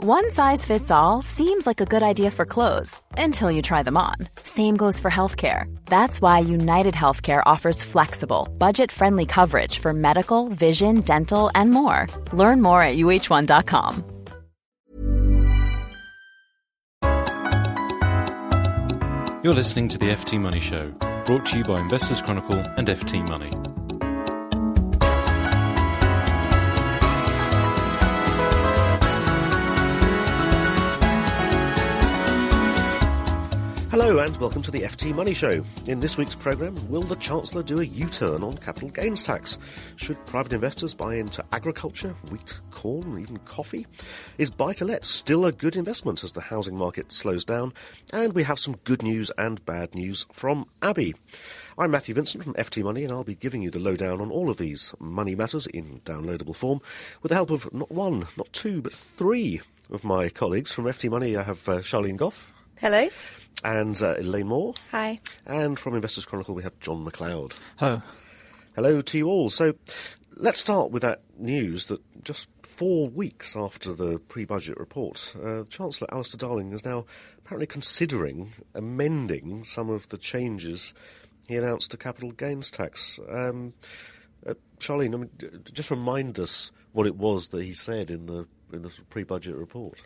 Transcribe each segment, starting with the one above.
One size fits all seems like a good idea for clothes until you try them on. Same goes for healthcare. That's why United Healthcare offers flexible, budget-friendly coverage for medical, vision, dental, and more. Learn more at uh1.com. You're listening to the FT Money Show, brought to you by Investors Chronicle and FT Money. Hello and welcome to the FT Money Show. In this week's programme, will the Chancellor do a U-turn on capital gains tax? Should private investors buy into agriculture, wheat, corn and even coffee? Is buy-to-let still a good investment as the housing market slows down? And we have some good news and bad news from Abbey. I'm Matthew Vincent from FT Money and I'll be giving you the lowdown on all of these money matters in downloadable form with the help of not one, not two, but three of my colleagues from FT Money. I have Charlene Goff. Hello. And Elaine Moore. Hi. And from Investors Chronicle, we have John McLeod. Hello. Hello to you all. So let's start with that news that just 4 weeks after the pre-budget report, Chancellor Alistair Darling is now apparently considering amending some of the changes he announced to capital gains tax. Charlene, I mean, just remind us what it was that he said in the pre-budget report.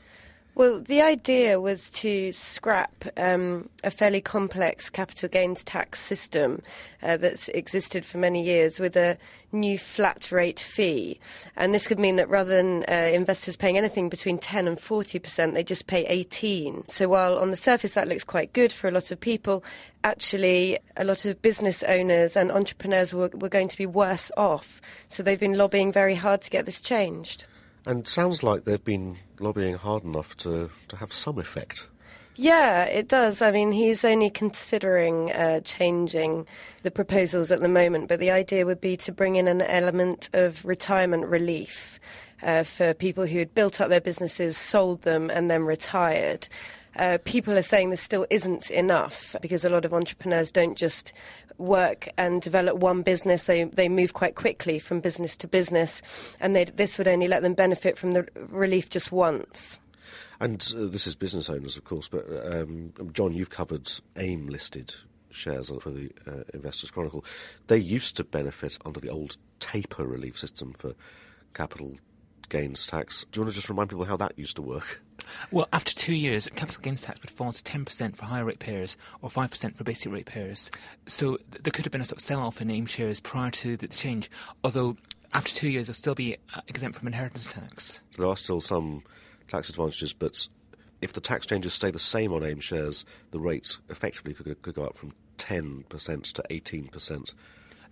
Well, the idea was to scrap a fairly complex capital gains tax system that's existed for many years with a new flat rate fee. And this could mean that rather than investors paying anything between 10 and 40%, they just pay 18. So while on the surface that looks quite good for a lot of people, actually a lot of business owners and entrepreneurs were going to be worse off. So they've been lobbying very hard to get this changed. And sounds like they've been lobbying hard enough to have some effect. Yeah, it does. I mean, he's only considering changing the proposals at the moment, but the idea would be to bring in an element of retirement relief for people who had built up their businesses, sold them, and then retired. People are saying this still isn't enough because a lot of entrepreneurs don't just work and develop one business. They move quite quickly from business to business, and this would only let them benefit from the relief just once. And this is business owners, of course, but John, you've covered AIM-listed shares for the Investors Chronicle. They used to benefit under the old taper relief system for capital gains tax. Do you want to just remind people how that used to work? Well, after 2 years, capital gains tax would fall to 10% for higher rate payers or 5% for basic rate payers. So there could have been a sort of sell-off in AIM shares prior to the change, although after 2 years they'll still be exempt from inheritance tax. So there are still some tax advantages, but if the tax changes stay the same on AIM shares, the rates effectively could go up from 10% to 18%.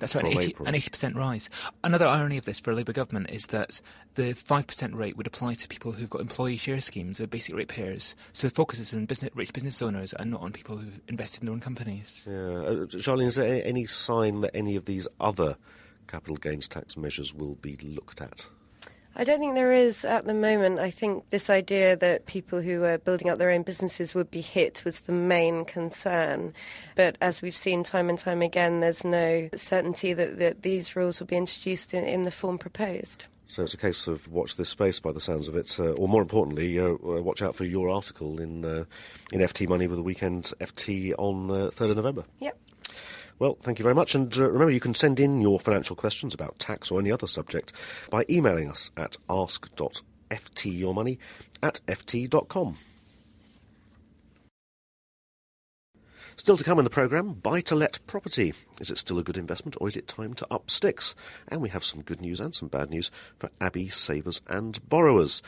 That's right, an 80% rise. Another irony of this for a Labour government is that the 5% rate would apply to people who've got employee share schemes or basic rate payers. So the focus is on rich business owners and not on people who've invested in their own companies. Yeah. Charlene, is there any sign that any of these other capital gains tax measures will be looked at? I don't think there is at the moment. I think this idea that people who are building up their own businesses would be hit was the main concern. But as we've seen time and time again, there's no certainty that these rules will be introduced in the form proposed. So it's a case of watch this space by the sounds of it, or more importantly, watch out for your article in FT Money with the weekend FT on 3rd of November. Yep. Well, thank you very much. And remember, you can send in your financial questions about tax or any other subject by emailing us at ask.ftyourmoney@ft.com. Still to come in the programme, buy-to-let property. Is it still a good investment or is it time to up sticks? And we have some good news and some bad news for Abbey savers and borrowers.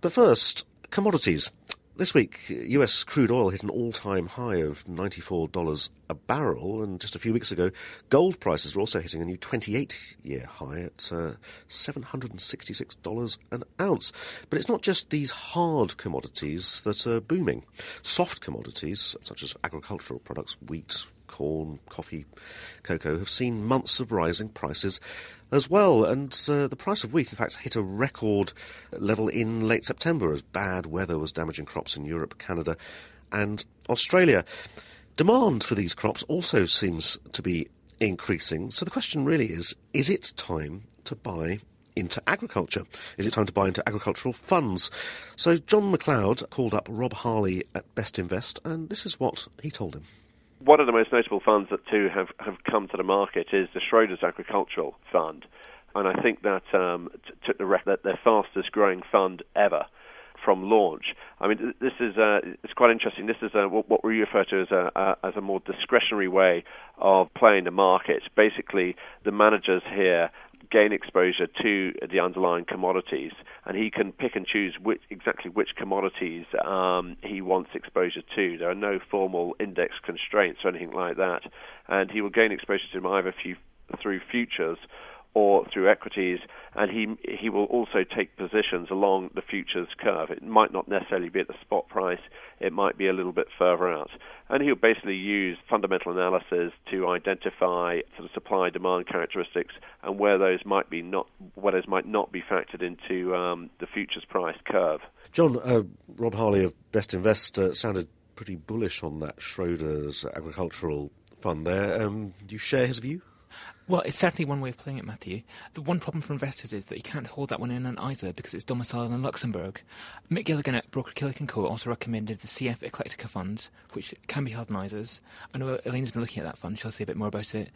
But first, commodities. This week, US crude oil hit an all-time high of $94 a barrel, and just a few weeks ago, gold prices were also hitting a new 28-year high at $766 an ounce. But it's not just these hard commodities that are booming. Soft commodities, such as agricultural products, wheat, corn, coffee, cocoa, have seen months of rising prices as well. And the price of wheat, in fact, hit a record level in late September as bad weather was damaging crops in Europe, Canada and Australia. Demand for these crops also seems to be increasing. So the question really is it time to buy into agriculture? Is it time to buy into agricultural funds? So John McLeod called up Rob Harley at Best Invest, and this is what he told him. One of the most notable funds that too have come to the market is the Schroders Agricultural Fund, and I think that took the record that their fastest growing fund ever from launch. I mean, this is it's quite interesting. This is what we refer to as a more discretionary way of playing the market. Basically, the managers here gain exposure to the underlying commodities, and he can pick and choose exactly which commodities he wants exposure to. There are no formal index constraints or anything like that, and he will gain exposure to them either through futures or through equities, and he will also take positions along the futures curve. It might not necessarily be at the spot price, it might be a little bit further out. And he'll basically use fundamental analysis to identify sort of supply-demand characteristics and where those might not be factored into the futures price curve. John, Rob Harley of Best Invest sounded pretty bullish on that Schroders Agricultural Fund there. Do you share his view? Well, it's certainly one way of playing it, Matthew. The one problem for investors is that you can't hold that one in either because it's domiciled in Luxembourg. Mick Gilligan at Broker Killick & Co. also recommended the CF Eclectica Fund, which can be held in ISAs. I know Elaine's been looking at that fund. She'll say a bit more about it.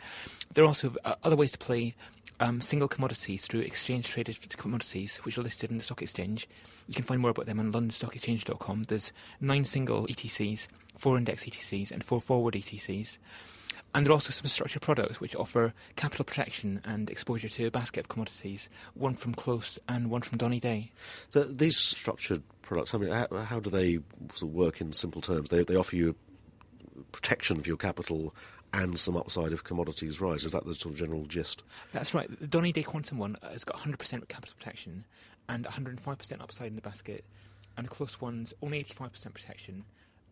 There are also other ways to play single commodities through exchange-traded commodities, which are listed in the stock exchange. You can find more about them on LondonStockExchange.com. There's 9 single ETCs, 4 index ETCs and 4 forward ETCs. And there are also some structured products which offer capital protection and exposure to a basket of commodities, one from Close and one from Donny Day. So these structured products, I mean, how do they sort of work in simple terms? They offer you protection for your capital and some upside if commodities rise. Is that the sort of general gist? That's right. The Donny Day Quantum one has got 100% capital protection and 105% upside in the basket, and the Close one's only 85% protection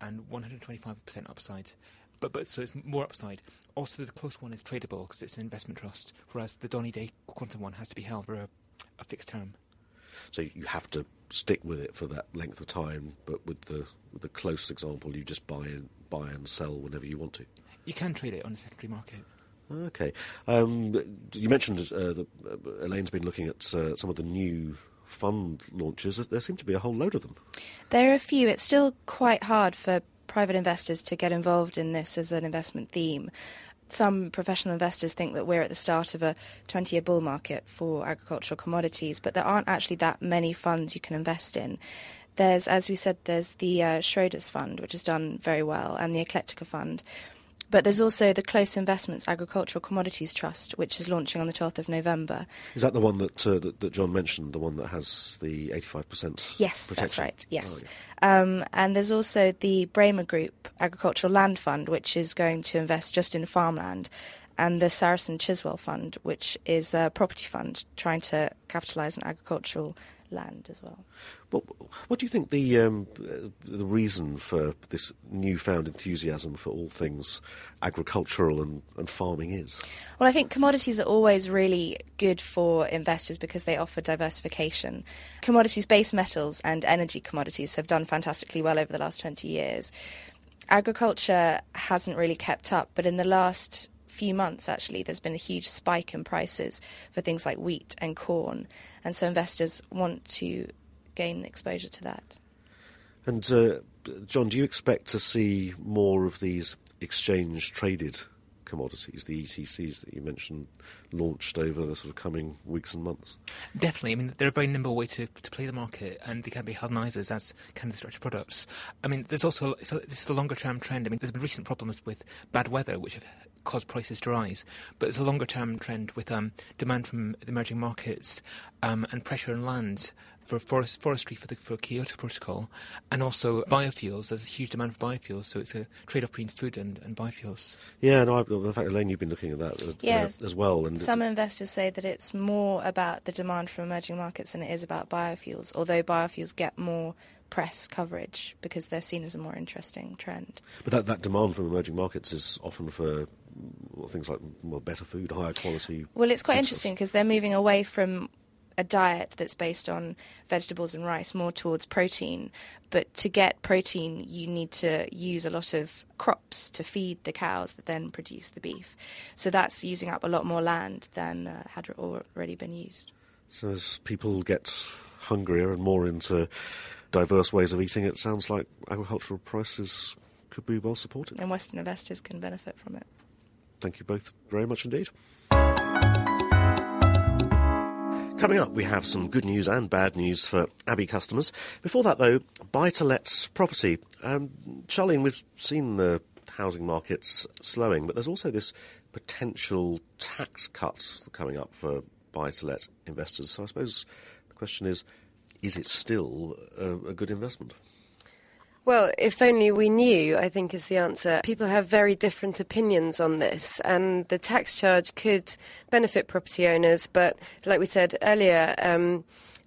and 125% upside. But so it's more upside. Also, the Close one is tradable because it's an investment trust, whereas the Donny Day Quantum one has to be held for a fixed term. So you have to stick with it for that length of time, but with the Close example, you just buy and sell whenever you want to. You can trade it on the secondary market. Okay. You mentioned that Elaine's been looking at some of the new fund launches. There seem to be a whole load of them. There are a few. It's still quite hard for private investors to get involved in this as an investment theme. Some professional investors think that we're at the start of a 20-year bull market for agricultural commodities, but there aren't actually that many funds you can invest in. There's, as we said, there's the Schroders Fund, which has done very well, and the Eclectica Fund. But there's also the Close Investments Agricultural Commodities Trust, which is launching on the 12th of November. Is that the one that John mentioned, the one that has the 85% yes, protection? That's right, yes. Oh, yeah. And there's also the Bremer Group Agricultural Land Fund, which is going to invest just in farmland, and the Saracen Chiswell Fund, which is a property fund trying to capitalise on agricultural land as well. Well, what do you think the reason for this newfound enthusiasm for all things agricultural and farming is? Well, I think commodities are always really good for investors because they offer diversification. Commodities, base metals and energy commodities have done fantastically well over the last 20 years. Agriculture hasn't really kept up, but in the last few months actually there's been a huge spike in prices for things like wheat and corn, and so investors want to gain exposure to that. And John, do you expect to see more of these exchange traded commodities, the ETCs that you mentioned, launched over the sort of coming weeks and months? Definitely. I mean, they're a very nimble way to play the market, and they can be held in ISAs as can the structured products. I mean, there's also, this is a longer term trend. I mean, there's been recent problems with bad weather which have caused prices to rise, but it's a longer term trend with demand from the emerging markets and pressure on land for forestry for Kyoto Protocol, and also biofuels. There's a huge demand for biofuels, so it's a trade-off between food and biofuels. Yeah, and in fact, Elaine, you've been looking at that as well. And some investors say that it's more about the demand from emerging markets than it is about biofuels, although biofuels get more press coverage because they're seen as a more interesting trend. But that demand from emerging markets is often for things like better food, higher quality. Well, it's quite interesting because they're moving away from a diet that's based on vegetables and rice more towards protein. But to get protein, you need to use a lot of crops to feed the cows that then produce the beef. So that's using up a lot more land than had already been used. So as people get hungrier and more into diverse ways of eating, it sounds like agricultural prices could be well supported. And Western investors can benefit from it. Thank you both very much indeed. Coming up, we have some good news and bad news for Abbey customers. Before that, though, buy-to-let property. Charlene, we've seen the housing markets slowing, but there's also this potential tax cut coming up for buy-to-let investors. So I suppose the question is it still a good investment? Well, if only we knew, I think is the answer. People have very different opinions on this, and the tax charge could benefit property owners, but like we said earlier,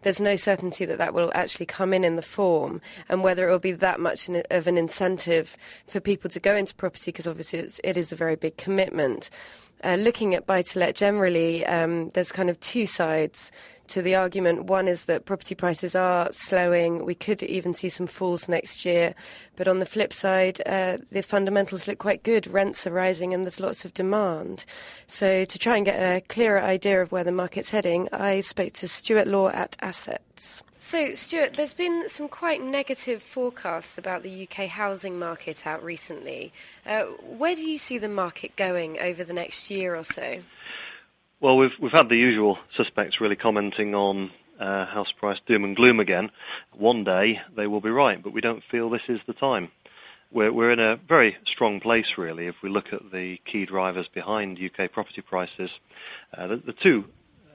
there's no certainty that will actually come in the form, and whether it will be that much of an incentive for people to go into property, because obviously it is a very big commitment. Looking at buy-to-let generally, there's kind of two sides to the argument. One is that property prices are slowing. We could even see some falls next year. But on the flip side, the fundamentals look quite good. Rents are rising and there's lots of demand. So to try and get a clearer idea of where the market's heading, I spoke to Stuart Law at Assets. So, Stuart, there's been some quite negative forecasts about the UK housing market out recently. Where do you see the market going over the next year or so? Well, we've had the usual suspects really commenting on house price doom and gloom again. One day they will be right, but we don't feel this is the time. We're in a very strong place, really, if we look at the key drivers behind UK property prices. The two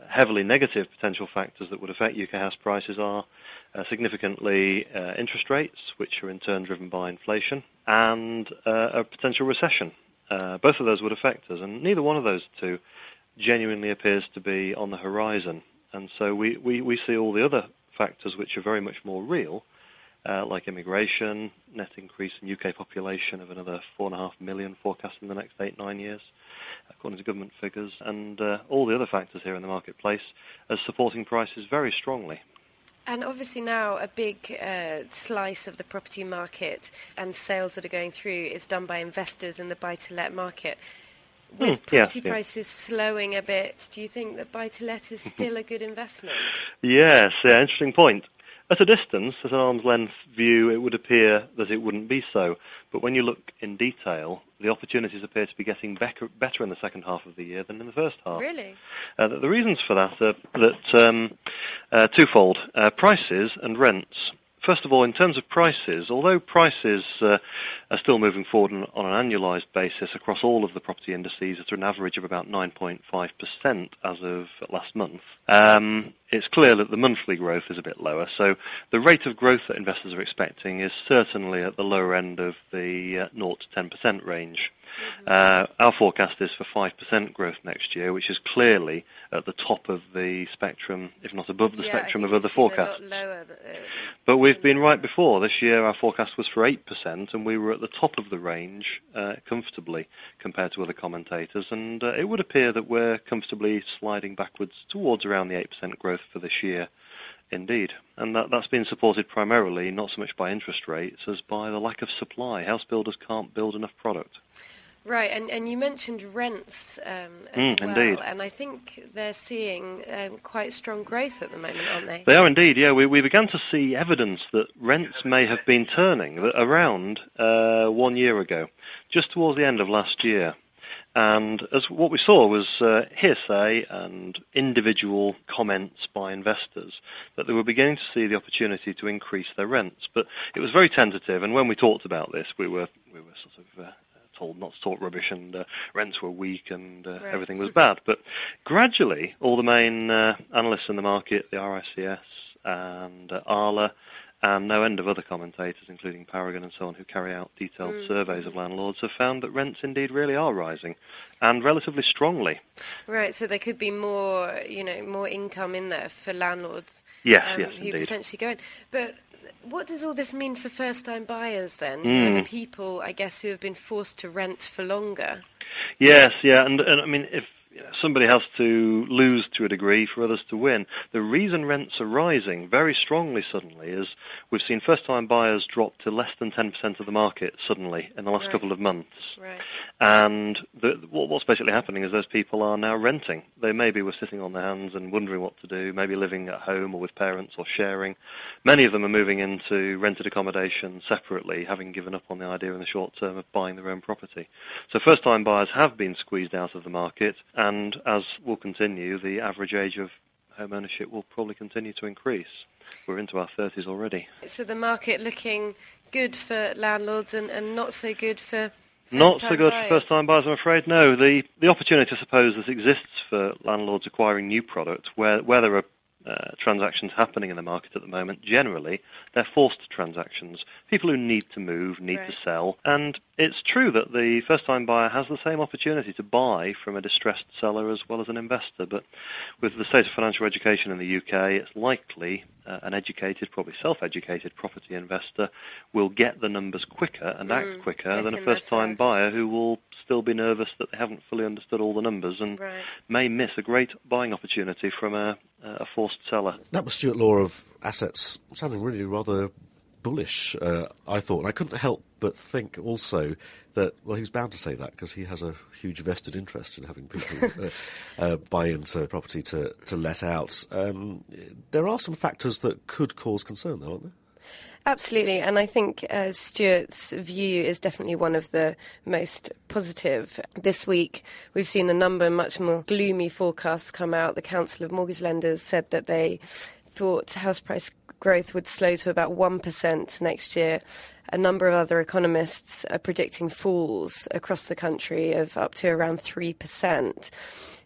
heavily negative potential factors that would affect UK house prices are significantly interest rates, which are in turn driven by inflation, and a potential recession. Both of those would affect us, and neither one of those two genuinely appears to be on the horizon. And so we see all the other factors which are very much more real, like immigration, net increase in UK population of another 4.5 million forecast in the next 8-9 years, according to government figures, and all the other factors here in the marketplace as supporting prices very strongly. And obviously now a big slice of the property market and sales that are going through is done by investors in the buy-to-let market. With property prices slowing a bit, do you think that buy-to-let is still a good investment? Yes, interesting point. At a distance, at an arm's length view, it would appear that it wouldn't be so. But when you look in detail, the opportunities appear to be getting better in the second half of the year than in the first half. Really? The reasons for that are twofold, prices and rents. First of all, in terms of prices, although prices are still moving forward on an annualised basis across all of the property indices at an average of about 9.5% as of last month, it's clear that the monthly growth is a bit lower. So the rate of growth that investors are expecting is certainly at the lower end of the 0-10% range. Our forecast is for 5% growth next year, which is clearly at the top of the spectrum, if not above the spectrum of other forecasts. But we've been right before. This year our forecast was for 8%, and we were at the top of the range comfortably compared to other commentators, and it would appear that we're comfortably sliding backwards towards around the 8% growth for this year. Indeed, and that's been supported primarily not so much by interest rates as by the lack of supply. House builders can't build enough product. Right, and you mentioned rents as well, indeed. And I think they're seeing quite strong growth at the moment, aren't they? They are indeed, yeah. We began to see evidence that rents may have been turning around 1 year ago, just towards the end of last year. And as what we saw was hearsay and individual comments by investors that they were beginning to see the opportunity to increase their rents. But it was very tentative, and when we talked about this, we were sort of told not to talk rubbish, and rents were weak, and everything was bad. But gradually, all the main analysts in the market, the RICS, and Arla, and no end of other commentators, including Paragon and so on, who carry out detailed surveys of landlords, have found that rents indeed really are rising, and relatively strongly. Right, so there could be more, you know, more income in there for landlords. Yes, who indeed potentially go in. But what does all this mean for first-time buyers then? You know, the people, I guess, who have been forced to rent for longer. Yes, and I mean, if somebody has to lose to a degree for others to win. The reason rents are rising very strongly suddenly is we've seen first-time buyers drop to less than 10% of the market suddenly in the last couple of months. Right. And what's basically happening is those people are now renting. They maybe were sitting on their hands and wondering what to do, maybe living at home or with parents or sharing. Many of them are moving into rented accommodation separately, having given up on the idea in the short term of buying their own property. So first-time buyers have been squeezed out of the market. And as will continue, the average age of home ownership will probably continue to increase. We're into our 30s already. So the market looking good for landlords and not so good for first-time buyers? Not so good for first-time buyers, I'm afraid, no. The opportunity, I suppose, that exists for landlords acquiring new product, where there are transactions happening in the market at the moment, generally, they're forced transactions. People who need to move, need to sell. And it's true that the first-time buyer has the same opportunity to buy from a distressed seller as well as an investor. But with the state of financial education in the UK, it's likely an educated, probably self-educated property investor will get the numbers quicker and act quicker than a first-time buyer who will still be nervous that they haven't fully understood all the numbers and may miss a great buying opportunity from a forced seller. That was Stuart Law of Assets, sounding really rather bullish, I thought. And I couldn't help but think also that, well, he was bound to say that because he has a huge vested interest in having people buy into property to let out. There are some factors that could cause concern, though, aren't there? Absolutely, and I think Stuart's view is definitely one of the most positive. This week, we've seen a number of much more gloomy forecasts come out. The Council of Mortgage Lenders said that they thought house price growth would slow to about 1% next year. A number of other economists are predicting falls across the country of up to around 3%.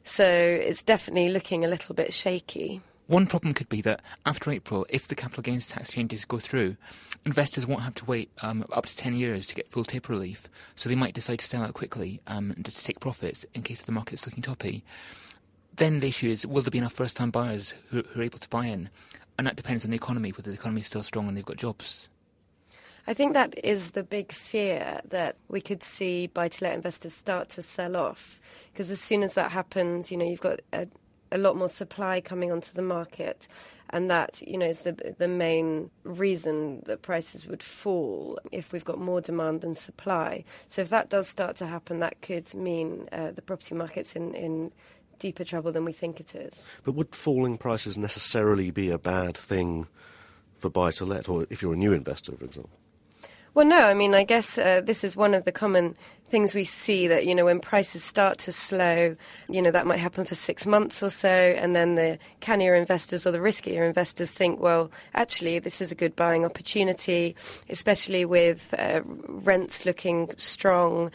So it's definitely looking a little bit shaky. One problem could be that after April, if the capital gains tax changes go through, investors won't have to wait up to 10 years to get full taper relief, so they might decide to sell out quickly just to take profits in case the market's looking toppy. Then the issue is, will there be enough first-time buyers who are able to buy in? And that depends on the economy, whether the economy is still strong and they've got jobs. I think that is the big fear, that we could see buy-to-let investors start to sell off, because as soon as that happens, you know, you've got a lot more supply coming onto the market, and that, you know, is the main reason that prices would fall, if we've got more demand than supply. So if that does start to happen, that could mean the property market's in deeper trouble than we think it is. But would falling prices necessarily be a bad thing for buy-to-let, or if you're a new investor, for example? Well, no, I mean, I guess this is one of the common things we see, that, you know, when prices start to slow, you know, that might happen for 6 months or so, and then the cannier investors or the riskier investors think, well, actually, this is a good buying opportunity, especially with rents looking strong,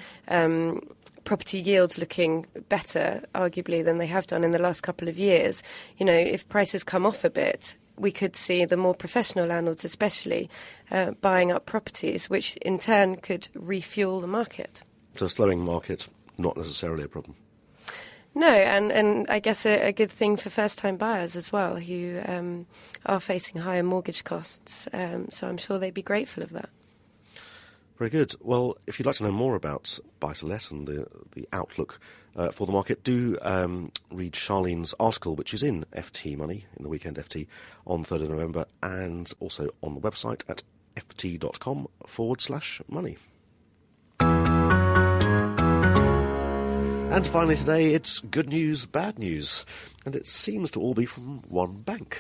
property yields looking better, arguably, than they have done in the last couple of years. You know, if prices come off a bit, we could see the more professional landlords especially buying up properties, which in turn could refuel the market. So a slowing market, not necessarily a problem? No, and I guess a good thing for first-time buyers as well, who are facing higher mortgage costs, so I'm sure they'd be grateful of that. Very good. Well, if you'd like to know more about buy-to-let and the outlook for the market, do read Charlene's article, which is in FT Money, in the weekend FT, on 3rd of November, and also on the website at ft.com/money. And finally today, it's good news, bad news, and it seems to all be from one bank,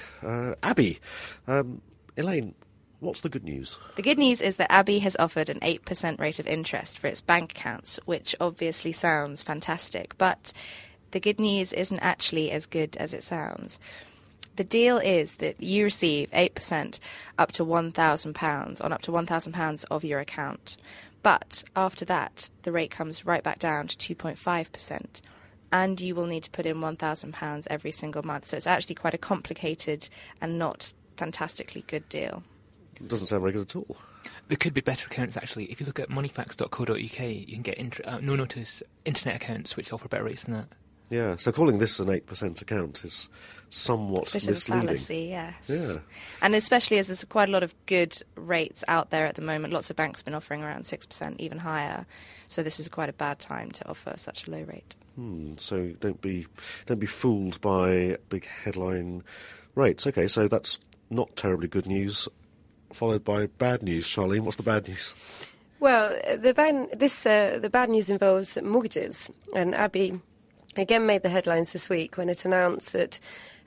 Abbey. Elaine, what's the good news? The good news is that Abbey has offered an 8% rate of interest for its bank accounts, which obviously sounds fantastic, but the good news isn't actually as good as it sounds. The deal is that you receive 8% up to £1,000 on up to £1,000 of your account, but after that, the rate comes right back down to 2.5%. And you will need to put in £1,000 every single month. So it's actually quite a complicated and not fantastically good deal. It doesn't sound very good at all. There could be better accounts, actually. If you look at moneyfacts.co.uk, you can get no-notice internet accounts which offer better rates than that. Yeah, so calling this an 8% account is somewhat misleading. It's a bit of a fallacy, yes. Yeah. And especially as there's quite a lot of good rates out there at the moment. Lots of banks have been offering around 6%, even higher. So this is quite a bad time to offer such a low rate. So don't be fooled by big headline rates. Okay, so that's not terribly good news, followed by bad news. Charlene, what's the bad news? Well, the bad news involves mortgages, and Abbey again made the headlines this week when it announced that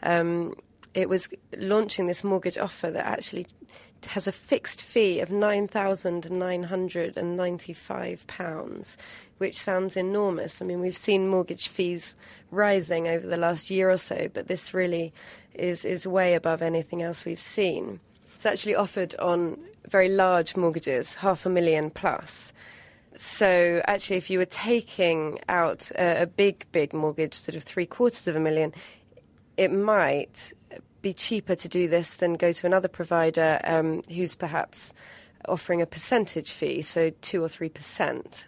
it was launching this mortgage offer that actually has a fixed fee of £9,995, which sounds enormous. I mean, we've seen mortgage fees rising over the last year or so, but this really is way above anything else we've seen. It's actually offered on very large mortgages, £500,000 plus. So actually, if you were taking out a big mortgage, sort of £750,000, it might be cheaper to do this than go to another provider who's perhaps offering a percentage fee, so 2 or 3%,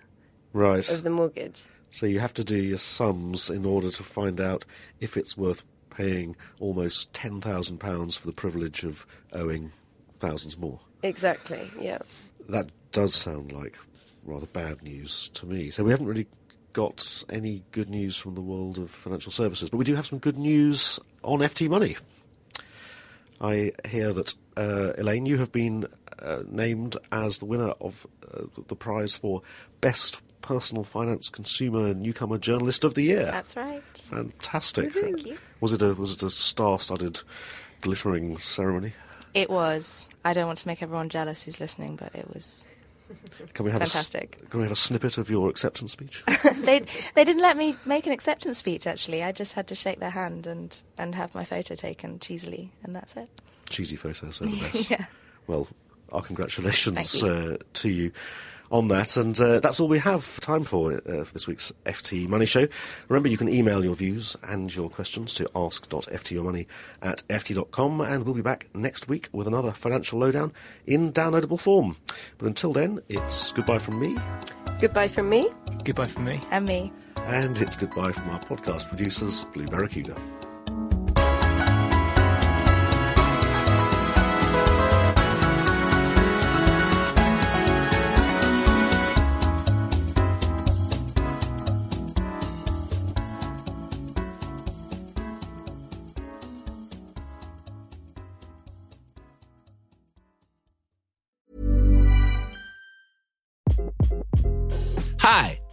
right, of the mortgage. So you have to do your sums in order to find out if it's worth paying almost £10,000 for the privilege of owing thousands more. Exactly, yeah. That does sound like rather bad news to me. So we haven't really got any good news from the world of financial services, but we do have some good news on FT Money. I hear that, Elaine, you have been named as the winner of the prize for Best Personal Finance Consumer Newcomer Journalist of the Year. That's right. Fantastic. Thank you. Was it a star-studded, glittering ceremony? It was. I don't want to make everyone jealous who's listening, but it was... Fantastic. Can we have a snippet of your acceptance speech? They didn't let me make an acceptance speech, actually. I just had to shake their hand and have my photo taken cheesily, and that's it. Cheesy photos are the best. Yeah. Well, our congratulations to you on that. And that's all we have time for this week's FT Money Show. Remember, you can email your views and your questions to ask.ftyourmoney@ft.com, and we'll be back next week with another financial lowdown in downloadable form. But until then, it's goodbye from me. Goodbye from me. Goodbye from me. And me. And it's goodbye from our podcast producers, Blue Barracuda. Hi,